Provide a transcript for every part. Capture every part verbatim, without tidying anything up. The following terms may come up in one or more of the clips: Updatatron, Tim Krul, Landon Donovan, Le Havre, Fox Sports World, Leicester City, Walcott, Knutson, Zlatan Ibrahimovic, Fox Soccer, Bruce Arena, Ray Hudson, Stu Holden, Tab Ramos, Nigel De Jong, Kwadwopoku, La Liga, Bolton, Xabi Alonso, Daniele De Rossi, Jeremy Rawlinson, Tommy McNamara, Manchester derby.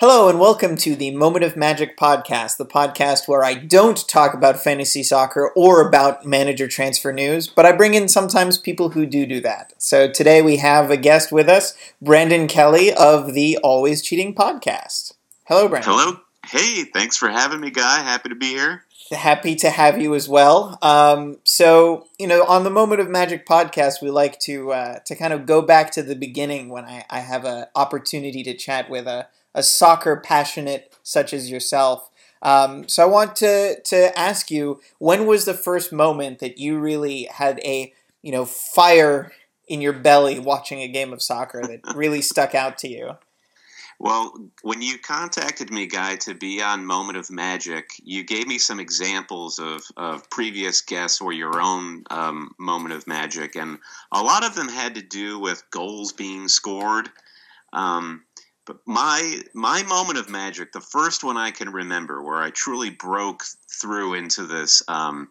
Hello and welcome to the Moment of Magic podcast, the podcast where I don't talk about fantasy soccer or about manager transfer news, but I bring in sometimes people who do do that. So today we have a guest with us, Brandon Kelly of the Always Cheating Podcast. Hello, Brandon. Hello. Hey, thanks for having me, Guy. Happy to be here. Happy to have you as well. Um, so, you know, on the Moment of Magic podcast, we like to uh, to kind of go back to the beginning when I, I have an opportunity to chat with a, a soccer passionate such as yourself. Um, so I want to to ask you, when was the first moment that you really had a, you know, fire in your belly watching a game of soccer that really stuck out to you? Well, when you contacted me, Guy, to be on Moment of Magic, you gave me some examples of, of previous guests or your own um, Moment of Magic, and a lot of them had to do with goals being scored. Um, but my my Moment of Magic, the first one I can remember, where I truly broke through into this um,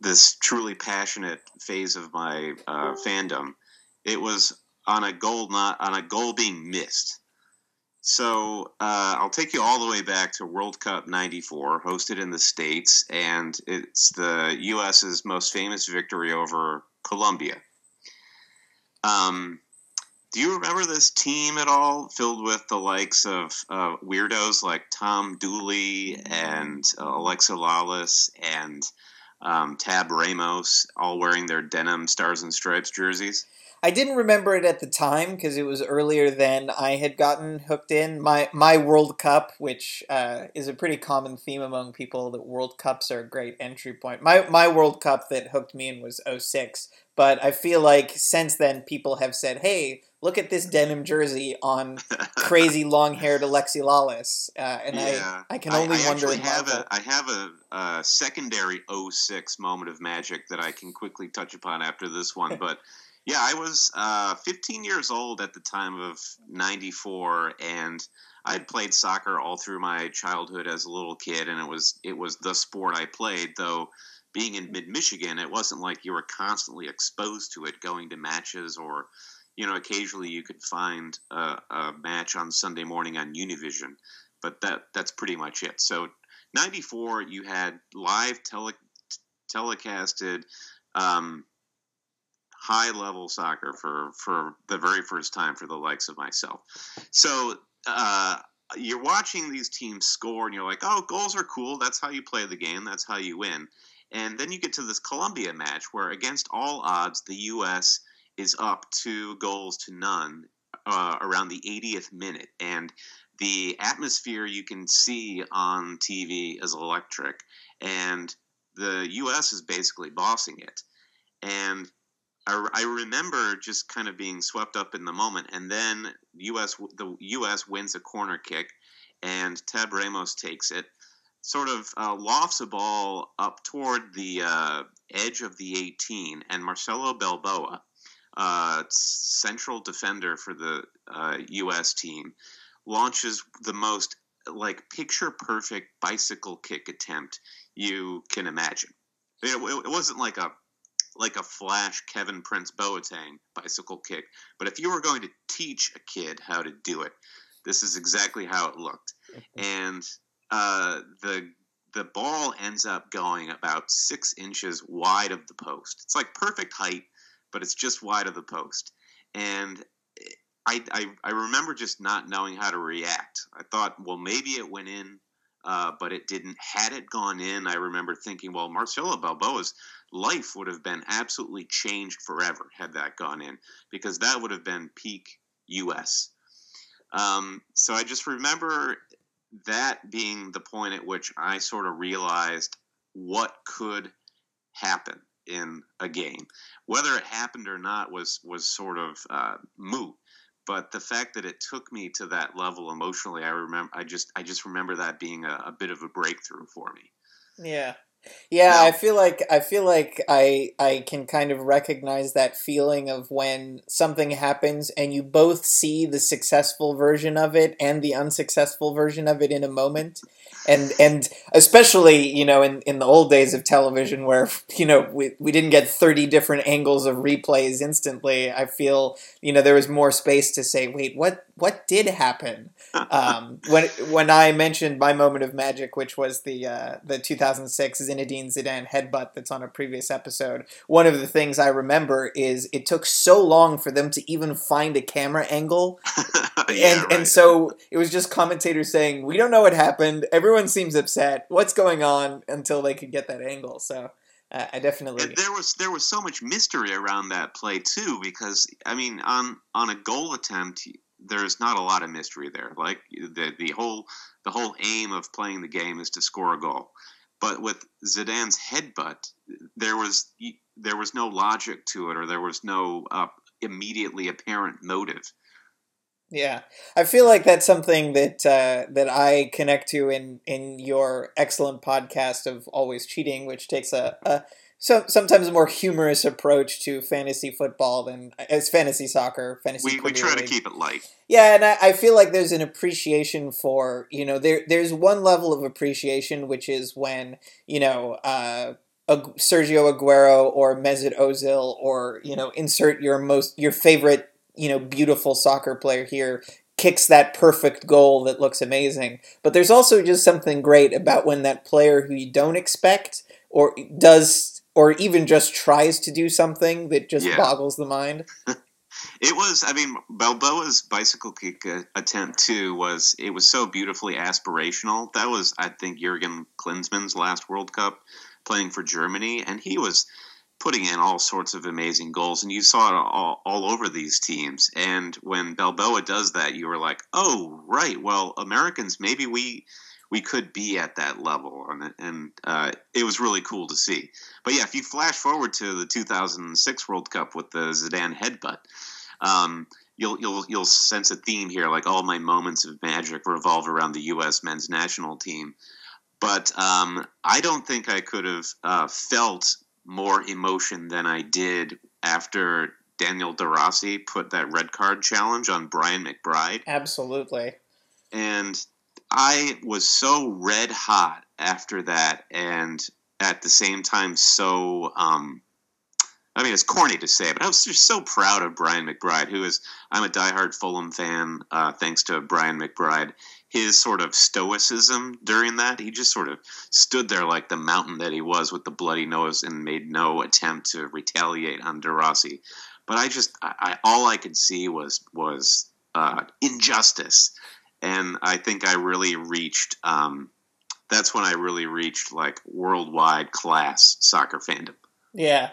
this truly passionate phase of my uh, fandom, it was on a goal not on a goal being missed. So uh, I'll take you all the way back to World Cup ninety-four, hosted in the States, and it's the U S's most famous victory over Colombia. Um, do you remember this team at all, filled with the likes of uh, weirdos like Tom Dooley and uh, Alexi Lalas and um, Tab Ramos, all wearing their denim Stars and Stripes jerseys? I didn't remember it at the time because it was earlier than I had gotten hooked in. My my World Cup, which uh, is a pretty common theme among people, that World Cups are a great entry point. My my World Cup that hooked me in was oh six, but I feel like since then people have said, hey, look at this denim jersey on crazy long-haired Alexi Lalas, uh, and yeah. I, I can only I, I wonder what happened. I have a, a secondary oh six Moment of Magic that I can quickly touch upon after this one, but... Yeah, I was uh, fifteen years old at the time of ninety-four, and I'd played soccer all through my childhood as a little kid, and it was it was the sport I played, though being in mid-Michigan, it wasn't like you were constantly exposed to it, going to matches or, you know, occasionally you could find a, a match on Sunday morning on Univision, but that that's pretty much it. So ninety-four, you had live tele, telecasted um high-level soccer for, for the very first time for the likes of myself. So uh, you're watching these teams score, and you're like, oh, goals are cool. That's how you play the game. That's how you win. And then you get to this Colombia match where, against all odds, the U S is up two goals to none uh, around the eightieth minute. And the atmosphere you can see on T V is electric. And the U S is basically bossing it. And I remember just kind of being swept up in the moment, and then U S the U S wins a corner kick, and Tab Ramos takes it, sort of uh, lofts a ball up toward the uh, edge of the eighteen, and Marcelo Balboa, uh, central defender for the uh, U S team, launches the most like picture-perfect bicycle kick attempt you can imagine. It, it wasn't like a like a flash Kevin Prince Boateng bicycle kick. But if you were going to teach a kid how to do it, this is exactly how it looked. And uh, the the ball ends up going about six inches wide of the post. It's like perfect height, but it's just wide of the post. And I, I, I remember just not knowing how to react. I thought, well, maybe it went in, uh, but it didn't. Had it gone in, I remember thinking, well, Marcelo Balboa's life would have been absolutely changed forever had that gone in, because that would have been peak U S. Um, so I just remember that being the point at which I sort of realized what could happen in a game. Whether it happened or not was, was sort of uh, moot. But the fact that it took me to that level emotionally, I remember. I just I just remember that being a, a bit of a breakthrough for me. Yeah. Yeah, I feel like I feel like I I can kind of recognize that feeling of when something happens and you both see the successful version of it and the unsuccessful version of it in a moment. And and especially, you know, in, in the old days of television where, you know, we, we didn't get thirty different angles of replays instantly. I feel, you know, there was more space to say, wait, what what did happen? Um, when when I mentioned my moment of magic, which was the uh, the two thousand six Zinedine Zidane headbutt that's on a previous episode, one of the things I remember is it took so long for them to even find a camera angle. yeah, and, right. and so it was just commentators saying, we don't know what happened. Everyone seems upset. What's going on? Until they could get that angle. So uh, I definitely... And there was there was so much mystery around that play, too, because, I mean, on, on a goal attempt... There's not a lot of mystery there. Like the the whole the whole aim of playing the game is to score a goal. But with Zidane's headbutt, there was there was no logic to it, or there was no uh, immediately apparent motive. Yeah, I feel like that's something that uh, that I connect to in in your excellent podcast of Always Cheating, which takes a. a So sometimes a more humorous approach to fantasy football than as fantasy soccer, fantasy. We, we try to keep it light. Yeah, and I, I feel like there's an appreciation for, you know, there there's one level of appreciation, which is when, you know, uh, Sergio Aguero or Mesut Ozil or, you know, insert your most your favorite, you know, beautiful soccer player here kicks that perfect goal that looks amazing. But there's also just something great about when that player who you don't expect or does. Or even just tries to do something that just yeah. boggles the mind. It was, I mean, Balboa's bicycle kick attempt too was, it was so beautifully aspirational. That was, I think, Jurgen Klinsmann's last World Cup playing for Germany. And he was putting in all sorts of amazing goals. And you saw it all, all over these teams. And when Balboa does that, you were like, oh, right, well, Americans, maybe we... we could be at that level, and, and uh, it was really cool to see. But yeah, if you flash forward to the two thousand six World Cup with the Zidane headbutt, um, you'll you'll you'll sense a theme here. Like all my moments of magic revolve around the U S men's national team, but um, I don't think I could have uh, felt more emotion than I did after Daniele De Rossi put that red card challenge on Brian McBride. Absolutely, and. I was so red hot after that, and at the same time, so, um, I mean, it's corny to say, but I was just so proud of Brian McBride, who is, I'm a diehard Fulham fan, uh, thanks to Brian McBride. His sort of stoicism during that, he just sort of stood there like the mountain that he was with the bloody nose and made no attempt to retaliate on De Rossi. But I just, I, I all I could see was, was uh, injustice. And I think I really reached, um, that's when I really reached, like, worldwide class soccer fandom. Yeah.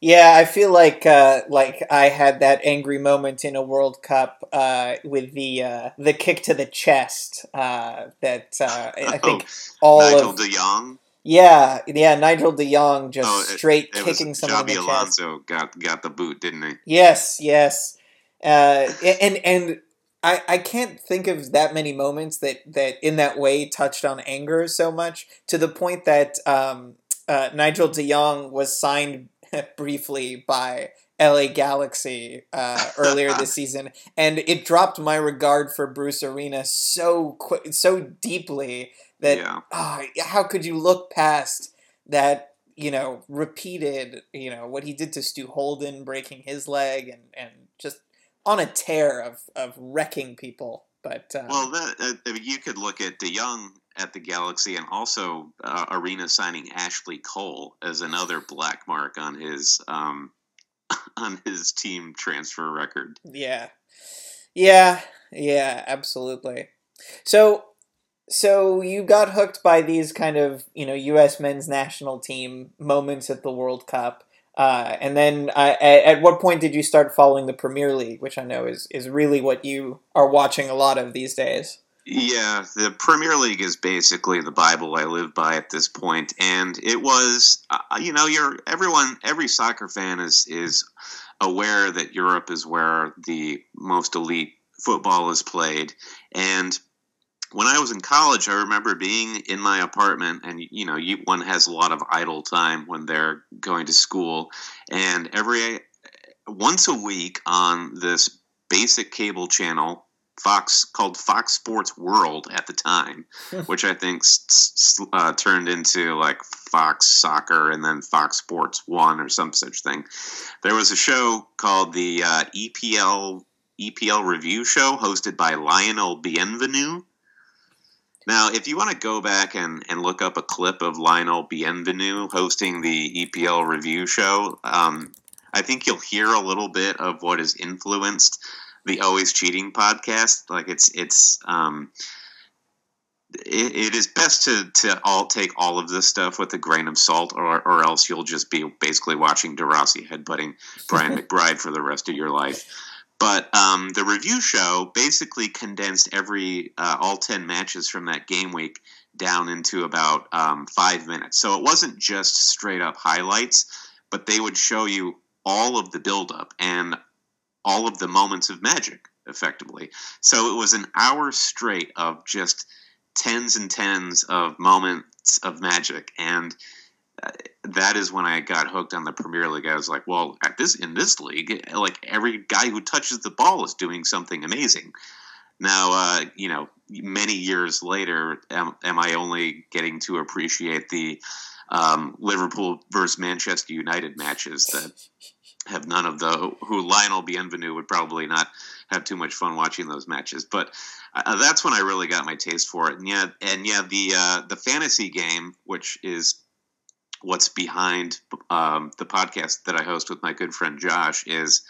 Yeah, I feel like uh, like I had that angry moment in a World Cup uh, with the uh, the kick to the chest uh, that uh, I think oh, all Nigel of... Nigel De Jong? Yeah, yeah, Nigel De Jong just oh, it, straight it kicking was someone Xabi in the Alonso chest. got, got the boot, didn't he? Yes, yes. Uh, and... and I, I can't think of that many moments that, that in that way touched on anger so much, to the point that um, uh, Nigel De Jong was signed briefly by L A Galaxy uh, earlier this season, and it dropped my regard for Bruce Arena so qu- so deeply that yeah. oh, how could you look past that, you know, repeated, you know, what he did to Stu Holden, breaking his leg and, and just... on a tear of, of wrecking people, but um... well, that, uh, you could look at De Jong at the Galaxy, and also uh, Arena signing Ashley Cole as another black mark on his um, on his team transfer record. Yeah, yeah, yeah, absolutely. So, so you got hooked by these kind of, you know, U S men's national team moments at the World Cup. Uh, and then uh, at what point did you start following the Premier League, which I know is, is really what you are watching a lot of these days? Yeah, the Premier League is basically the Bible I live by at this point. And it was, uh, you know, you're, everyone, every soccer fan is, is aware that Europe is where the most elite football is played. And when I was in college, I remember being in my apartment, and, you know, you, one has a lot of idle time when they're going to school, and every once a week on this basic cable channel, Fox called Fox Sports World at the time, which I think uh, turned into like Fox Soccer and then Fox Sports One or some such thing. There was a show called the uh, E P L E P L Review Show hosted by Lionel Bienvenu. Now, if you want to go back and, and look up a clip of Lionel Bienvenu hosting the E P L Review Show, um, I think you'll hear a little bit of what has influenced the Always Cheating podcast. Like it's it's um, it, it is best to to all take all of this stuff with a grain of salt, or or else you'll just be basically watching De Rossi headbutting Brian McBride for the rest of your life. But um, the review show basically condensed every uh, all ten matches from that game week down into about um, five minutes. So it wasn't just straight up highlights, but they would show you all of the buildup and all of the moments of magic, effectively. So it was an hour straight of just tens and tens of moments of magic, and that is when I got hooked on the Premier League. I was like, well, at this in this league, like every guy who touches the ball is doing something amazing. Now, uh, you know, many years later, am, am I only getting to appreciate the um, Liverpool versus Manchester United matches that have none of the who Lionel Bienvenu would probably not have too much fun watching those matches. But uh, that's when I really got my taste for it. And yeah, and yeah, the uh, the fantasy game, which is what's behind um, the podcast that I host with my good friend Josh, is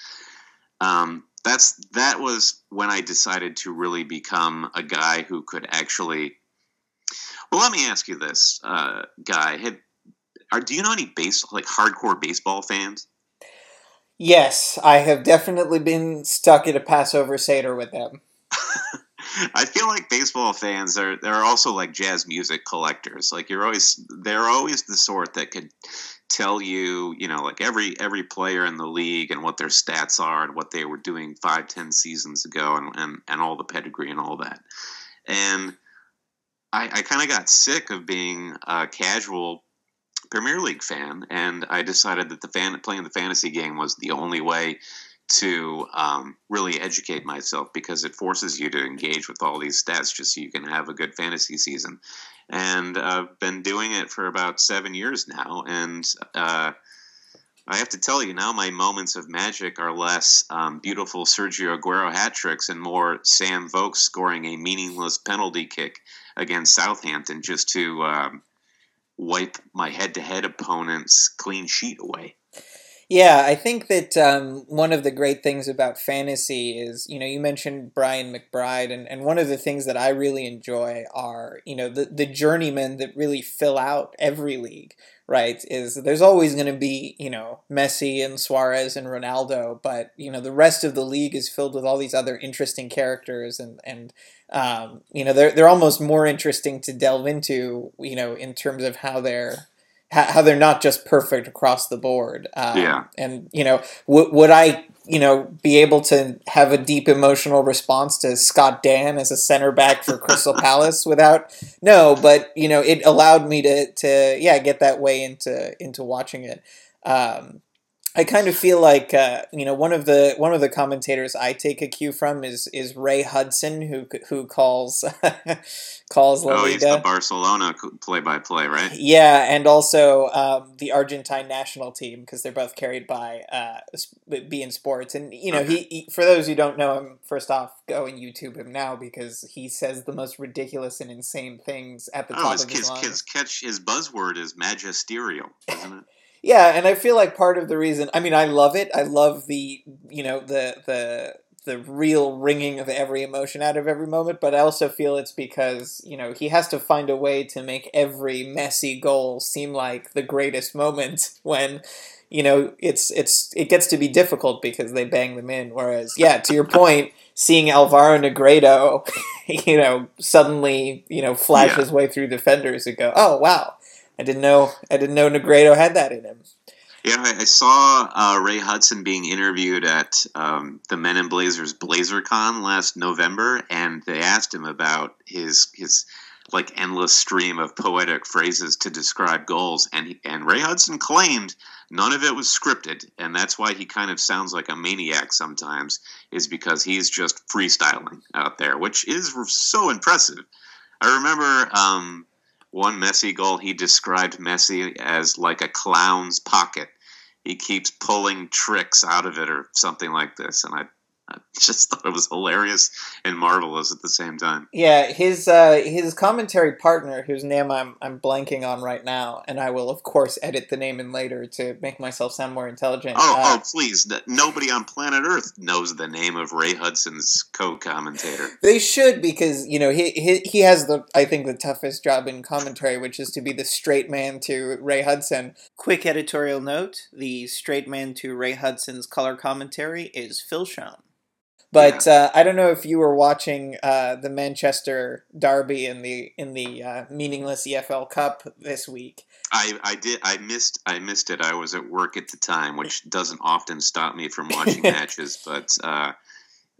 um, that's that was when I decided to really become a guy who could actually. Well, let me ask you this, uh, Guy. Have, are do you know any base like hardcore baseball fans? Yes, I have definitely been stuck at a Passover Seder with them. I feel like baseball fans are they're also like jazz music collectors. Like you're always they're always the sort that could tell you, you know, like every every player in the league and what their stats are and what they were doing five, ten seasons ago and, and, and all the pedigree and all that. And I, I kind of got sick of being a casual Premier League fan, and I decided that the fan playing the fantasy game was the only way to um, really educate myself, because it forces you to engage with all these stats just so you can have a good fantasy season. And I've been doing it for about seven years now, and uh, I have to tell you now my moments of magic are less um, beautiful Sergio Aguero hat tricks and more Sam Vokes scoring a meaningless penalty kick against Southampton just to um, wipe my head-to-head opponent's clean sheet away. Yeah, I think that um, one of the great things about fantasy is, you know, you mentioned Brian McBride, and, and one of the things that I really enjoy are, you know, the, the journeymen that really fill out every league, right? Is there's always going to be, you know, Messi and Suarez and Ronaldo, but, you know, the rest of the league is filled with all these other interesting characters, and, and um, you know, they're, they're almost more interesting to delve into, you know, in terms of how they're, how they're not just perfect across the board. Um, yeah. And, you know, w- would I, you know, be able to have a deep emotional response to Scott Dan as a center back for Crystal Palace without, no, but, you know, it allowed me to, to yeah, get that way into, into watching it. Um, I kind of feel like, uh, you know, one of the, one of the commentators I take a cue from is, is Ray Hudson, who, who calls, calls La Liga. Oh, he's the Barcelona play by play, right? Yeah. And also, um, the Argentine national team, cause they're both carried by, uh, B N Sports. And, you know, okay. he, he, for those who don't know him, first off, go and YouTube him now, because he says the most ridiculous and insane things at the oh, top his, of his, his lungs. His catch, his buzzword is magisterial, isn't it? Yeah, and I feel like part of the reason, I mean, I love it. I love the, you know, the the the real wringing of every emotion out of every moment, but I also feel it's because, you know, he has to find a way to make every messy goal seem like the greatest moment when, you know, it's it's it gets to be difficult because they bang them in. Whereas, yeah, to your point, seeing Alvaro Negredo, you know, suddenly, you know, flash yeah. his way through defenders and go, oh, wow. I didn't know. I didn't know Negredo had that in him. Yeah, I, I saw uh, Ray Hudson being interviewed at um, the Men in Blazers BlazerCon last November, and they asked him about his his like endless stream of poetic phrases to describe goals, and he, and Ray Hudson claimed none of it was scripted, and that's why he kind of sounds like a maniac sometimes, is because he's just freestyling out there, which is so impressive. I remember. Um, One Messi goal, he described Messi as like a clown's pocket. He keeps pulling tricks out of it or something like this. And I I just thought it was hilarious and marvelous at the same time. Yeah, his uh, his commentary partner, whose name I'm I'm blanking on right now, and I will of course edit the name in later to make myself sound more intelligent. Oh, uh, oh please! Nobody on planet Earth knows the name of Ray Hudson's co-commentator. They should, because you know he he he has the I think the toughest job in commentary, which is to be the straight man to Ray Hudson. Quick editorial note: the straight man to Ray Hudson's color commentary is Phil Schoen. But uh, I don't know if you were watching uh, the Manchester derby in the in the uh, meaningless E F L Cup this week. I, I did. I missed. I missed it. I was at work at the time, which doesn't often stop me from watching matches. But uh,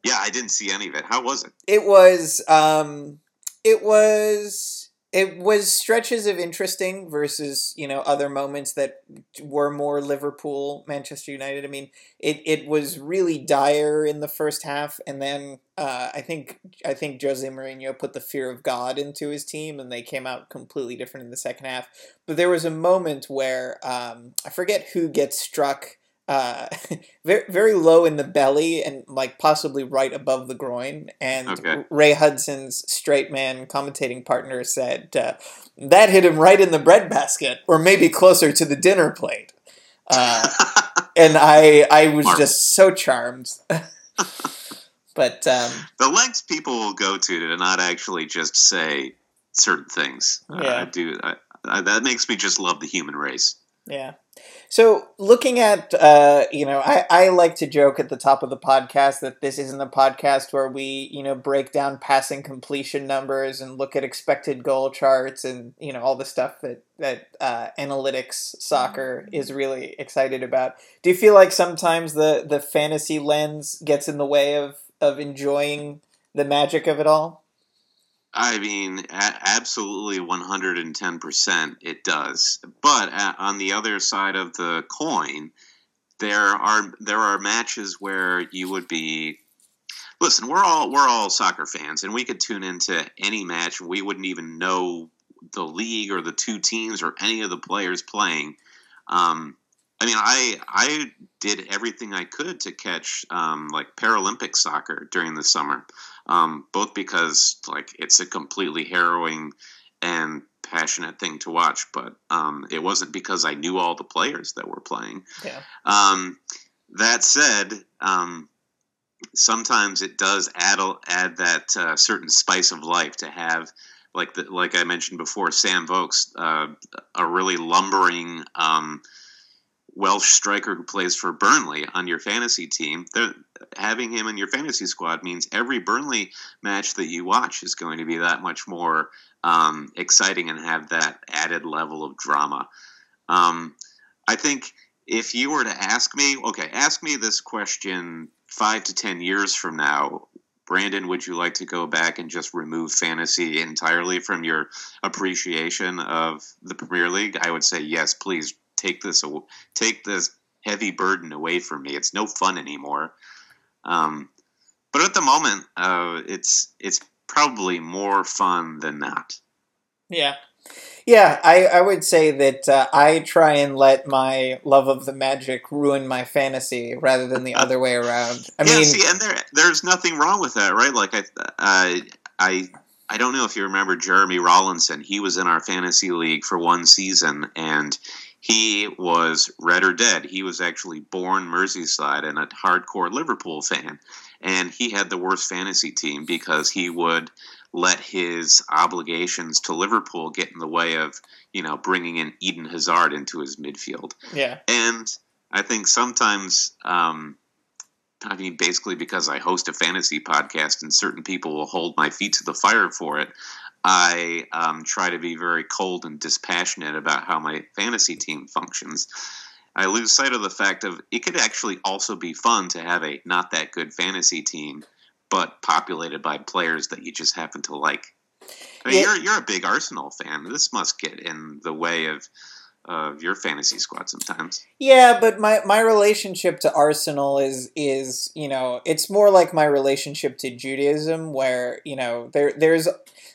yeah, I didn't see any of it. How was it? It was. Um, it was. It was stretches of interesting versus, you know, other moments that were more Liverpool, Manchester United. I mean, it, it was really dire in the first half, and then uh, I think I think Jose Mourinho put the fear of God into his team, and they came out completely different in the second half. But there was a moment where um, I forget who gets struck uh, very very low in the belly and like possibly right above the groin. And okay. Ray Hudson's straight man commentating partner said, uh, that hit him right in the breadbasket, or maybe closer to the dinner plate. Uh, and I, I was Marvel. Just so charmed. But, um, the lengths people will go to to not actually just say certain things. Yeah. Uh, I do. I, I, that makes me just love the human race. Yeah. So looking at, uh, you know, I, I like to joke at the top of the podcast that this isn't a podcast where we, you know, break down passing completion numbers and look at expected goal charts and, you know, all the stuff that, that uh, analytics soccer is really excited about. Do you feel like sometimes the, the fantasy lens gets in the way of, of enjoying the magic of it all? I mean, absolutely one hundred ten percent it does. But on the other side of the coin, there are there are matches where you would be – listen, we're all we're all soccer fans, and we could tune into any match. We wouldn't even know the league or the two teams or any of the players playing. Um, I mean, I I did everything I could to catch, um, like, Paralympic soccer during the summer. Um, both because like it's a completely harrowing and passionate thing to watch, but um, it wasn't because I knew all the players that were playing. Yeah. Um, that said, um, sometimes it does add add that uh, certain spice of life to have, like the, like I mentioned before, Sam Vokes, uh, a really lumbering um, Welsh striker who plays for Burnley on your fantasy team. They're, having him in your fantasy squad means every Burnley match that you watch is going to be that much more um, exciting and have that added level of drama. Um, I think if you were to ask me, okay, ask me this question five to ten years from now, Brandon, would you like to go back and just remove fantasy entirely from your appreciation of the Premier League? I would say yes, please. Take this, take this heavy burden away from me. It's no fun anymore. Um, but at the moment, uh, it's it's probably more fun than not. Yeah, yeah. I, I would say that uh, I try and let my love of the magic ruin my fantasy rather than the other way around. I yeah, mean, see, and there there's nothing wrong with that, right? Like I uh, I. I don't know if you remember Jeremy Rawlinson. He was in our fantasy league for one season, and he was red or dead. He was actually born Merseyside and a hardcore Liverpool fan, and he had the worst fantasy team because he would let his obligations to Liverpool get in the way of, you know, bringing in Eden Hazard into his midfield. Yeah, and I think sometimes. Um, I mean, basically because I host a fantasy podcast and certain people will hold my feet to the fire for it, I um, try to be very cold and dispassionate about how my fantasy team functions. I lose sight of the fact of it could actually also be fun to have a not that good fantasy team, but populated by players that you just happen to like. I mean, yeah. you're, you're a big Arsenal fan. This must get in the way of of your fantasy squad sometimes. Yeah, but my, my relationship to Arsenal is, is, you know, it's more like my relationship to Judaism, where, you know, there there's,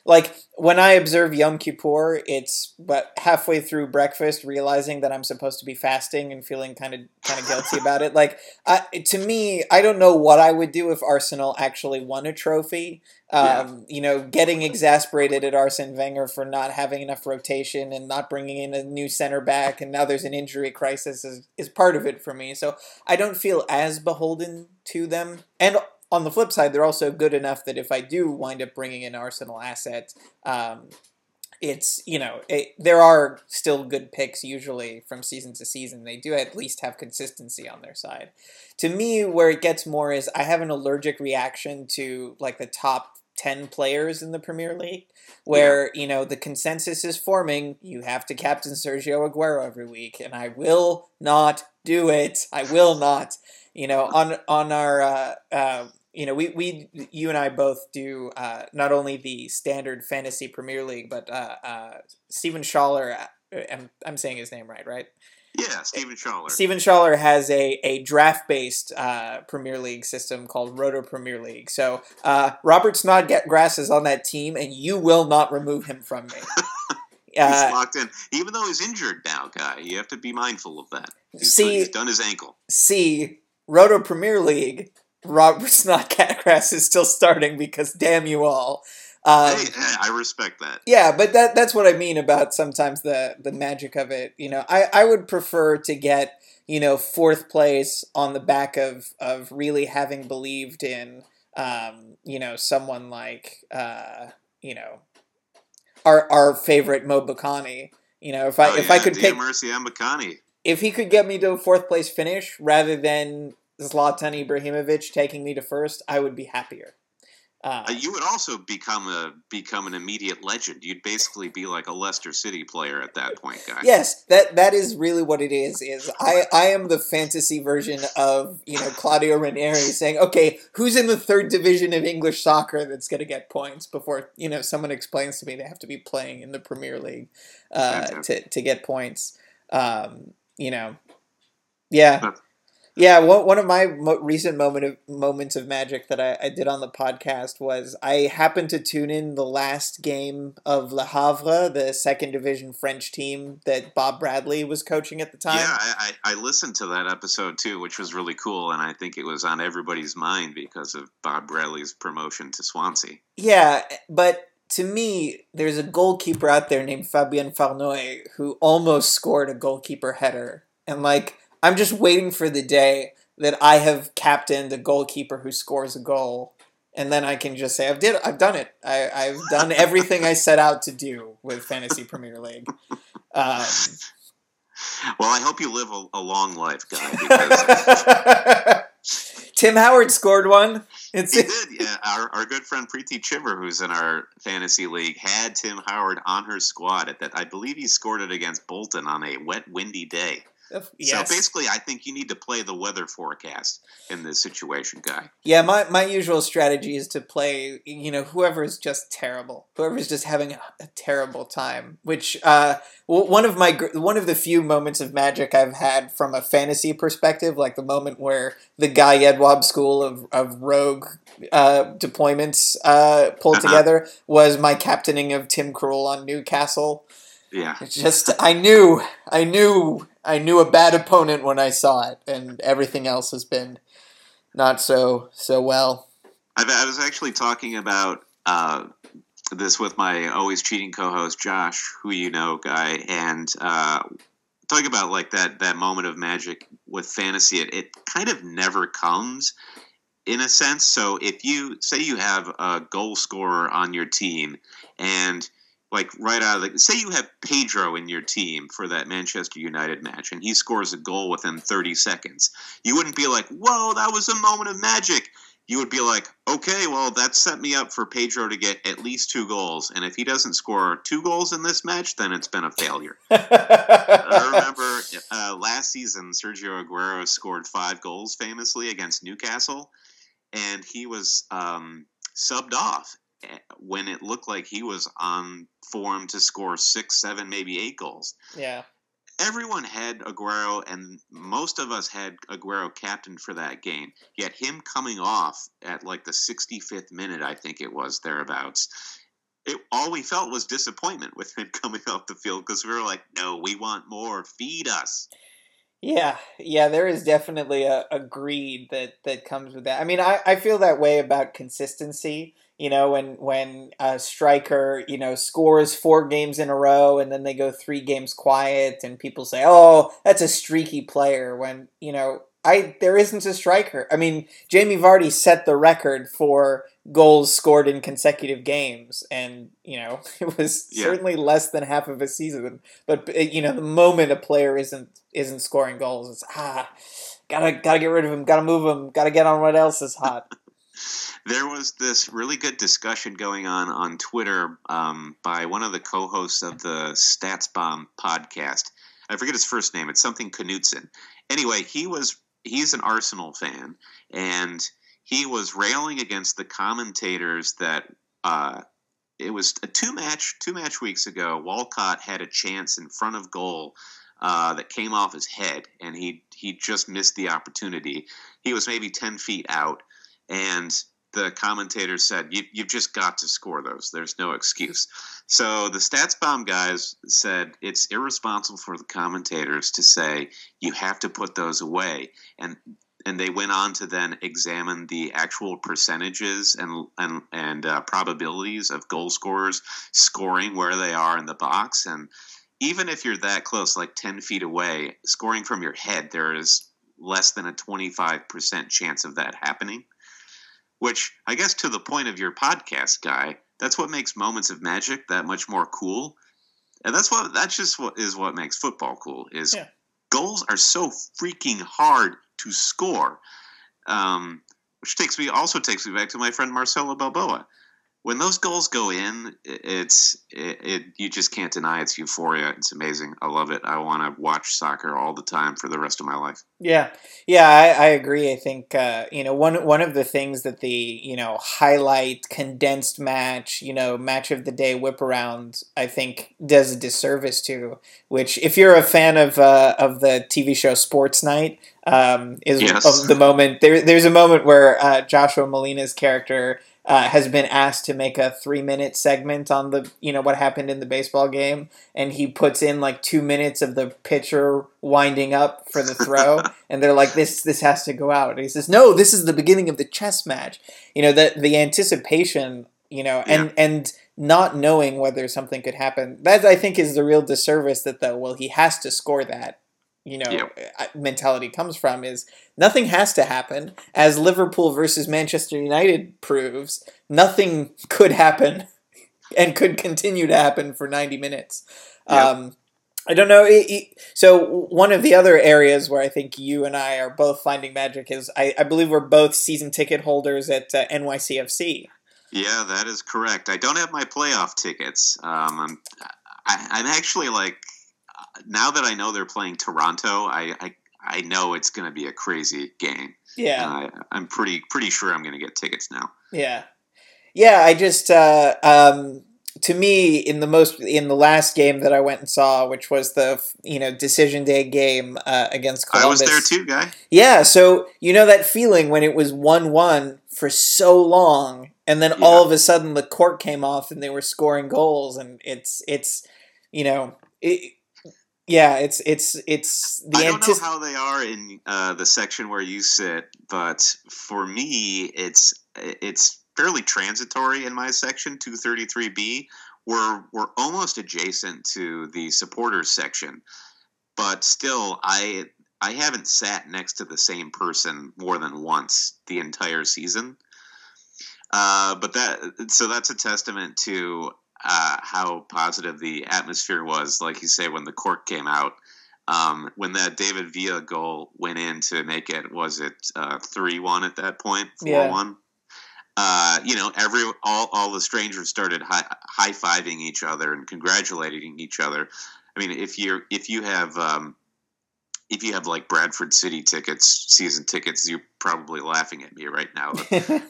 like, when I observe Yom Kippur, it's but halfway through breakfast, realizing that I'm supposed to be fasting and feeling kind of kind of guilty about it. Like, I, to me, I don't know what I would do if Arsenal actually won a trophy. Um, yeah. You know, getting exasperated at Arsene Wenger for not having enough rotation and not bringing in a new center back, and now there's an injury crisis is, is part of it for me. So I don't feel as beholden to them. And on the flip side, they're also good enough that if I do wind up bringing in Arsenal assets, um, it's, you know, it, there are still good picks usually from season to season. They do at least have consistency on their side. To me, where it gets more is I have an allergic reaction to, like, the top ten players in the Premier League, where, yeah. you know, the consensus is forming. You have to captain Sergio Aguero every week, and I will not do it. I will not. You know, on, on our... Uh, uh, You know, we, we you and I both do uh, not only the standard fantasy Premier League, but uh, uh, Stephen Schaller. I'm, I'm saying his name right, right? Yeah, Stephen Schaller. Stephen Schaller has a, a draft based uh, Premier League system called Roto Premier League. So uh, Robert Snodgrass is on that team, and you will not remove him from me. He's uh, locked in. Even though he's injured now, Guy, you have to be mindful of that. He's, see, done, he's done his ankle. See, Roto Premier League. Robert Snodgrass is still starting because damn you all. Um, hey, hey, I respect that. Yeah, but that that's what I mean about sometimes the, the magic of it. You know, I, I would prefer to get, you know, fourth place on the back of, of really having believed in, um, you know, someone like, uh, you know, our our favorite Mo Bukhani. You know, if I, oh, if yeah, I could pick... Mercy and Bukhani. If he could get me to a fourth place finish rather than... Zlatan Ibrahimovic taking me to first, I would be happier. Uh, you would also become a become an immediate legend. You'd basically be like a Leicester City player at that point, Guy. Yes, that that is really what it is. Is I, I am the fantasy version of, you know, Claudio Ranieri saying, okay, who's in the third division of English soccer that's going to get points before, you know, someone explains to me they have to be playing in the Premier League uh, to to get points. Um, you know, yeah. Huh. Yeah, one of my recent moment of moments of magic that I, I did on the podcast was I happened to tune in the last game of Le Havre, the second division French team that Bob Bradley was coaching at the time. Yeah, I, I listened to that episode too, which was really cool, and I think it was on everybody's mind because of Bob Bradley's promotion to Swansea. Yeah, but... to me, there's a goalkeeper out there named Fabien Farnoy who almost scored a goalkeeper header, and, like... I'm just waiting for the day that I have captained a goalkeeper who scores a goal, and then I can just say I've did I've done it. I, I've done everything I set out to do with Fantasy Premier League. Um, well, I hope you live a, a long life, Guy. Because... Tim Howard scored one. It's... He did. Yeah, our our good friend Preeti Chiver, who's in our fantasy league, had Tim Howard on her squad at that. I believe he scored it against Bolton on a wet, windy day. Yes. So basically, I think you need to play the weather forecast in this situation, Guy. Yeah, my, my usual strategy is to play, you know, whoever is just terrible, whoever is just having a, a terrible time. Which uh, one of my one of the few moments of magic I've had from a fantasy perspective, like the moment where the Guy Edwab School of of Rogue uh, deployments uh, pulled uh-huh. together, was my captaining of Tim Krul on Newcastle. Yeah, it's just I knew, I knew. I knew a bad opponent when I saw it, and everything else has been not so so well. I, I was actually talking about uh, this with my Always Cheating co-host Josh, who you know, Guy, and uh, talking about like that that moment of magic with fantasy. It, it kind of never comes, in a sense. So if you say you have a goal scorer on your team, and like right out of the, say you have Pedro in your team for that Manchester United match, and he scores a goal within thirty seconds. You wouldn't be like, whoa, that was a moment of magic. You would be like, okay, well, that set me up for Pedro to get at least two goals. And if he doesn't score two goals in this match, then it's been a failure. I remember uh, last season, Sergio Aguero scored five goals famously against Newcastle, and he was um, subbed off when it looked like he was on form to score six, seven, maybe eight goals. Yeah. everyone had Aguero, and most of us had Aguero captain for that game. Yet him coming off at like the sixty-fifth minute, I think it was, thereabouts, it, all we felt was disappointment with him coming off the field, because we were like, no, we want more. Feed us. Yeah, yeah, there is definitely a, a greed that, that comes with that. I mean, I, I feel that way about consistency. You know, when when a striker, you know, scores four games in a row and then they go three games quiet and people say, oh, that's a streaky player, when, you know, I there isn't a striker. I mean, Jamie Vardy set the record for goals scored in consecutive games, and, you know, it was yeah. certainly less than half of a season. But, you know, the moment a player isn't isn't scoring goals, it's, ah, gotta, gotta get rid of him, gotta move him, gotta get on what else is hot. There was this really good discussion going on on Twitter um, by one of the co-hosts of the Stats Bomb podcast. I forget his first name. It's something Knutson. Anyway, he was he's an Arsenal fan, and he was railing against the commentators that uh, it was a two match two match weeks ago. Walcott had a chance in front of goal uh, that came off his head, and he he just missed the opportunity. He was maybe ten feet out, and the commentator said, you, you've just got to score those. There's no excuse. So the Stats Bomb guys said it's irresponsible for the commentators to say you have to put those away. And and they went on to then examine the actual percentages and and, and uh, probabilities of goal scorers scoring where they are in the box. And even if you're that close, like ten feet away, scoring from your head, there is less than a twenty-five percent chance of that happening. Which, I guess, to the point of your podcast guy, that's what makes Moments of Magic that much more cool. And that's what that's just what is what makes football cool, is yeah. goals are so freaking hard to score. Um, which takes me also takes me back to my friend Marcelo Balboa. When those goals go in, it's it, it you just can't deny its euphoria. It's amazing. I love it. I want to watch soccer all the time for the rest of my life. Yeah, yeah, I, I agree. I think uh, you know one one of the things that the you know highlight, condensed match, you know match of the day whip around, I think does a disservice to. Which, if you're a fan of uh, of the T V show Sports Night. Um, is yes. the moment there, there's a moment where uh, Joshua Molina's character uh, has been asked to make a three minute segment on the you know what happened in the baseball game, and he puts in like two minutes of the pitcher winding up for the throw, and they're like, this this has to go out, and he says, no, this is the beginning of the chess match. You know that the anticipation, you know and yeah. and not knowing whether something could happen, that I think is the real disservice that the well he has to score that you know, yep. mentality comes from, is nothing has to happen. As Liverpool versus Manchester United proves, nothing could happen and could continue to happen for ninety minutes. Yep. Um, I don't know. It, it, so one of the other areas where I think you and I are both finding magic is I, I believe we're both season ticket holders at uh, N Y C F C. Yeah, that is correct. I don't have my playoff tickets. Um, I'm, I, I'm actually like, now that I know they're playing Toronto, I I, I know it's going to be a crazy game. Yeah, uh, I'm pretty pretty sure I'm going to get tickets now. Yeah, yeah. I just uh, um, to me in the most in the last game that I went and saw, which was the you know decision day game uh, against Columbus. I was there too, guy. Yeah, so you know that feeling when it was one one for so long, and then yeah. all of a sudden the court came off and they were scoring goals, and it's it's you know. It, Yeah, it's it's it's. The I don't antici- know how they are in uh, the section where you sit, but for me, it's it's fairly transitory in my section, two thirty-three B. We're we're almost adjacent to the supporters section, but still, I I haven't sat next to the same person more than once the entire season. Uh, but that so that's a testament to. Uh, how positive the atmosphere was, like you say, when the cork came out. Um, when that David Villa goal went in to make it, was it uh, three one at that point? four one? Yeah. Uh, you know, every all, all the strangers started high, high-fiving each other and congratulating each other. I mean, if you if you have, um, if you have like, Bradford City tickets, season tickets, you're probably laughing at me right now.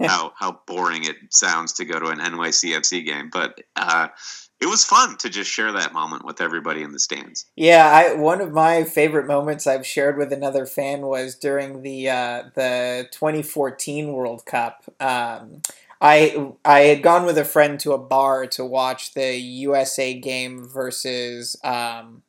How how boring it sounds to go to an N Y C F C game, but uh, it was fun to just share that moment with everybody in the stands. Yeah, I, one of my favorite moments I've shared with another fan was during the uh, the twenty fourteen World Cup. Um, I I had gone with a friend to a bar to watch the U S A game versus. Um,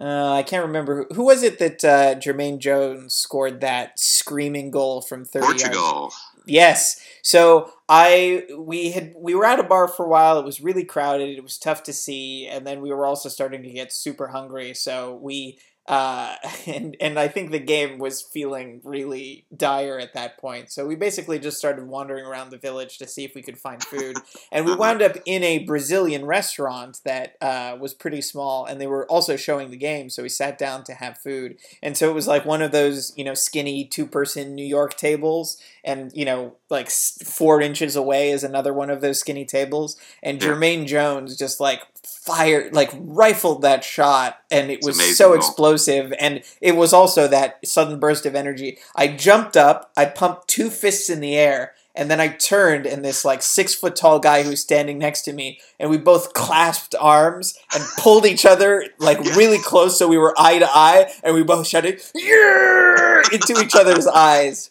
Uh, I can't remember. Who, who was it that uh, Jermaine Jones scored that screaming goal from thirty Portugal. Yards? Yes. So I we had we were at a bar for a while. It was really crowded. It was tough to see. And then we were also starting to get super hungry. So we uh, and and I think the game was feeling really dire at that point. So we basically just started wandering around the village to see if we could find food. And we wound up in a Brazilian restaurant that uh, was pretty small, and they were also showing the game. So we sat down to have food. And so it was like one of those, you know, skinny two person New York tables. And, you know, like four inches away is another one of those skinny tables. And Jermaine Jones just like fired, like rifled that shot. And it was so explosive. And it was also that sudden burst of energy. I jumped up, I pumped two fists in the air. And then I turned, and this like six foot tall guy who's standing next to me, and we both clasped arms and pulled each other like really close. So we were eye to eye, and we both shouted "Yeah!" into each other's eyes.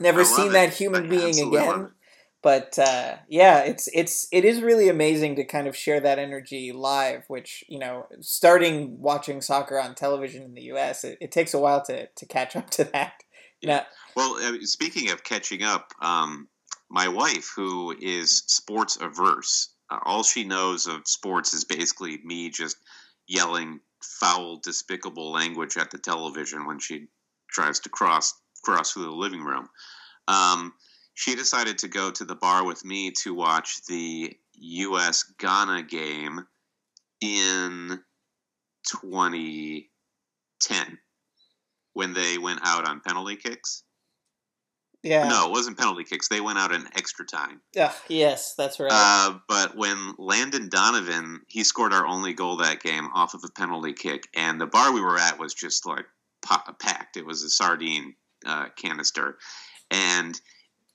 Never seen that human being again. But uh, yeah, it's it's it is really amazing to kind of share that energy live, which, you know, starting watching soccer on television in the U S, it, it takes a while to, to catch up to that. Yeah. Well, speaking of catching up, um, my wife, who is sports averse, uh, all she knows of sports is basically me just yelling foul, despicable language at the television when she tries to cross cross through the living room. Um, she decided to go to the bar with me to watch the U S Ghana game in twenty ten. When they went out on penalty kicks? Yeah. No, it wasn't penalty kicks. They went out in extra time. Uh, yes, that's right. Uh, but when Landon Donovan, he scored our only goal that game off of a penalty kick, and the bar we were at was just like packed. It was a sardine uh, canister, and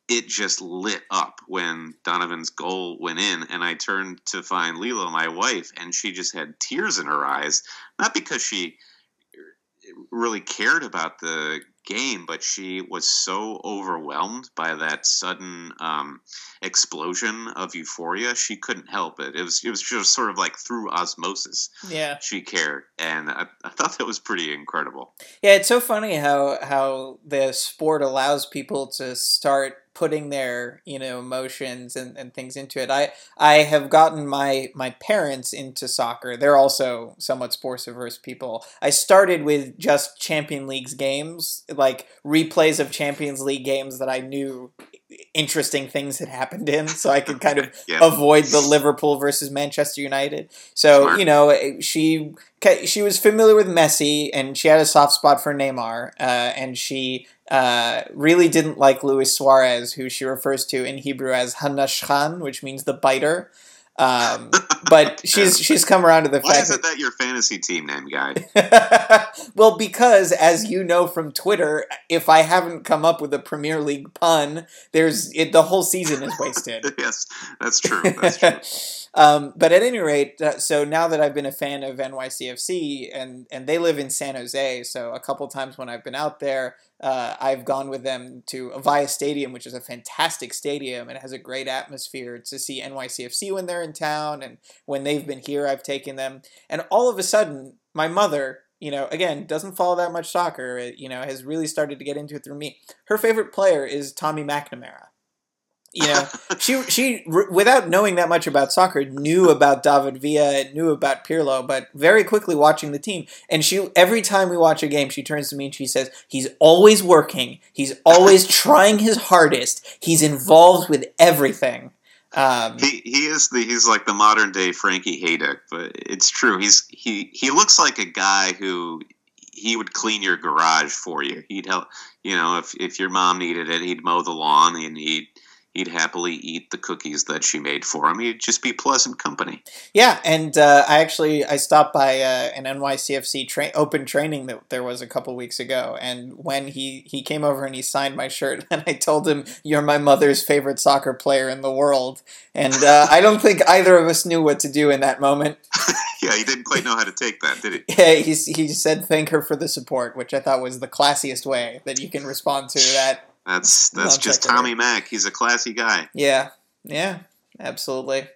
it just lit up when Donovan's goal went in, and I turned to find Lila, my wife, and she just had tears in her eyes, not because she really cared about the game, but she was so overwhelmed by that sudden um, explosion of euphoria, she couldn't help it. It was it was just sort of like through osmosis. Yeah, she cared, and I, I thought that was pretty incredible. Yeah, it's so funny how how the sport allows people to start putting their, you know, emotions and, and things into it. I I have gotten my my parents into soccer. They're also somewhat sports averse people. I started with just Champions League games, like replays of Champions League games that I knew interesting things had happened in, so I could kind of yeah. avoid the Liverpool versus Manchester United. So, Smart. you know, she she was familiar with Messi, and she had a soft spot for Neymar, uh, and she uh, really didn't like Luis Suarez, who she refers to in Hebrew as Hanashchan, which means the biter. Um, but she's she's come around to the fact. Why isn't that your fantasy team name, guy? Well, because as you know from Twitter, if I haven't come up with a Premier League pun, there's it, the whole season is wasted. Yes, that's true. That's true. um, but at any rate, uh, so now that I've been a fan of N Y C F C, and and they live in San Jose, so a couple times when I've been out there, Uh, I've gone with them to Avaya Stadium, which is a fantastic stadium and has a great atmosphere to see N Y C F C when they're in town. And when they've been here, I've taken them. And all of a sudden, my mother, you know, again, doesn't follow that much soccer, you know, has really started to get into it through me. Her favorite player is Tommy McNamara. You know, she, she r- without knowing that much about soccer, knew about David Villa, knew about Pirlo, but very quickly watching the team. And she every time we watch a game, she turns to me and she says, he's always working. He's always trying his hardest. He's involved with everything. Um, he he is the he's like the modern day Frankie Haydock, but it's true. He's he, he looks like a guy who he would clean your garage for you. He'd help, you know, if if your mom needed it, he'd mow the lawn and he'd he'd happily eat the cookies that she made for him. He'd just be pleasant company. Yeah, and uh, I actually I stopped by uh, an N Y C F C tra- open training that there was a couple weeks ago, and when he, he came over and he signed my shirt, and I told him, "You're my mother's favorite soccer player in the world," and uh, I don't think either of us knew what to do in that moment. Yeah, he didn't quite know how to take that, did he? Yeah, he, he said thank her for the support, which I thought was the classiest way that you can respond to that. That's that's just Tommy Mack. He's a classy guy. Yeah, yeah, absolutely.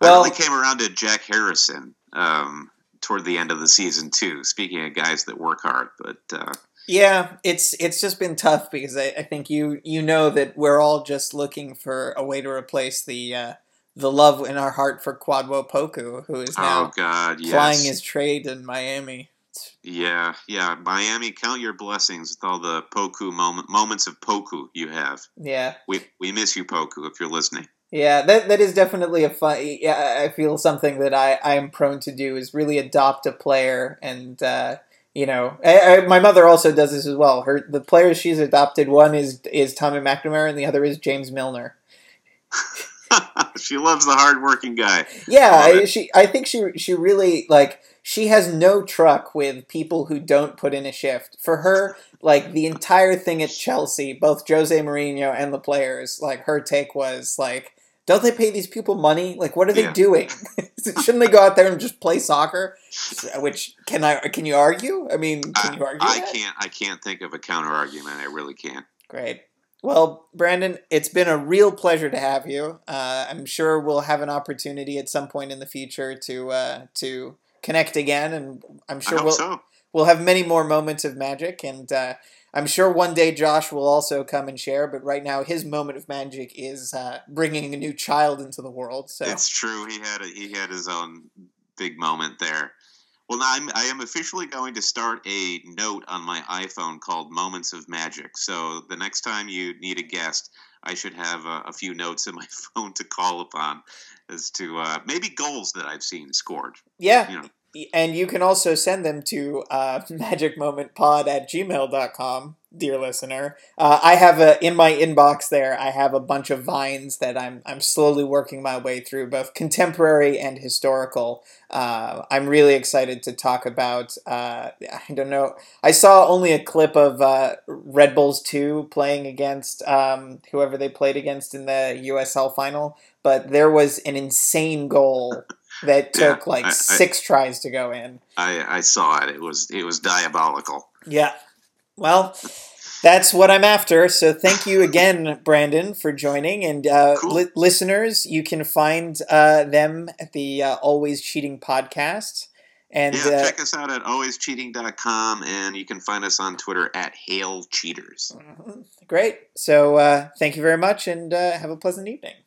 Well, I really came around to Jack Harrison um, toward the end of the season too. Speaking of guys that work hard, but uh, yeah, it's it's just been tough because I, I think you you know that we're all just looking for a way to replace the uh, the love in our heart for Kwadwopoku, who is now oh God, yes. flying his trade in Miami. Yeah, yeah. Miami, count your blessings with all the Poku moment, moments of Poku you have. Yeah. We we miss you, Poku, if you're listening. Yeah, that that is definitely a fun... Yeah, I feel something that I, I am prone to do is really adopt a player and, uh, you know... I, I, my mother also does this as well. Her The players she's adopted, one is, is Tommy McNamara and the other is James Milner. She loves the hard-working guy. Yeah, I, she. I think she she really, like... She has no truck with people who don't put in a shift. For her, like, the entire thing at Chelsea, both Jose Mourinho and the players, like, her take was, like, don't they pay these people money? Like, what are yeah. they doing? Shouldn't they go out there and just play soccer? Which, can I? Can you argue? I mean, can I, you argue I that? can't. I can't think of a counter-argument. I really can't. Great. Well, Brandon, it's been a real pleasure to have you. Uh, I'm sure we'll have an opportunity at some point in the future to uh, to... connect again, and I'm sure we'll so. we'll have many more moments of magic, and uh, I'm sure one day Josh will also come and share, but right now his moment of magic is uh, bringing a new child into the world. So it's true, he had a, he had his own big moment there. Well, now I'm, I am officially going to start a note on my iPhone called Moments of Magic, so the next time you need a guest, I should have a, a few notes in my phone to call upon as to uh, maybe goals that I've seen scored. Yeah. You know. And you can also send them to uh, magic moment pod at gmail dot com, dear listener. Uh, I have a in my inbox there, I have a bunch of vines that I'm I'm slowly working my way through, both contemporary and historical. Uh, I'm really excited to talk about, uh, I don't know, I saw only a clip of uh, Red Bulls two playing against um, whoever they played against in the U S L final, but there was an insane goal that took yeah, like I, six I, tries to go in. I, I saw it. It was it was diabolical. Yeah. Well, that's what I'm after. So thank you again, Brandon, for joining. And uh, cool. li- listeners, you can find uh, them at the uh, Always Cheating Podcast. And yeah, uh, check us out at always cheating dot com, and you can find us on Twitter at Hail Cheaters. Great. So uh, thank you very much, and uh, have a pleasant evening.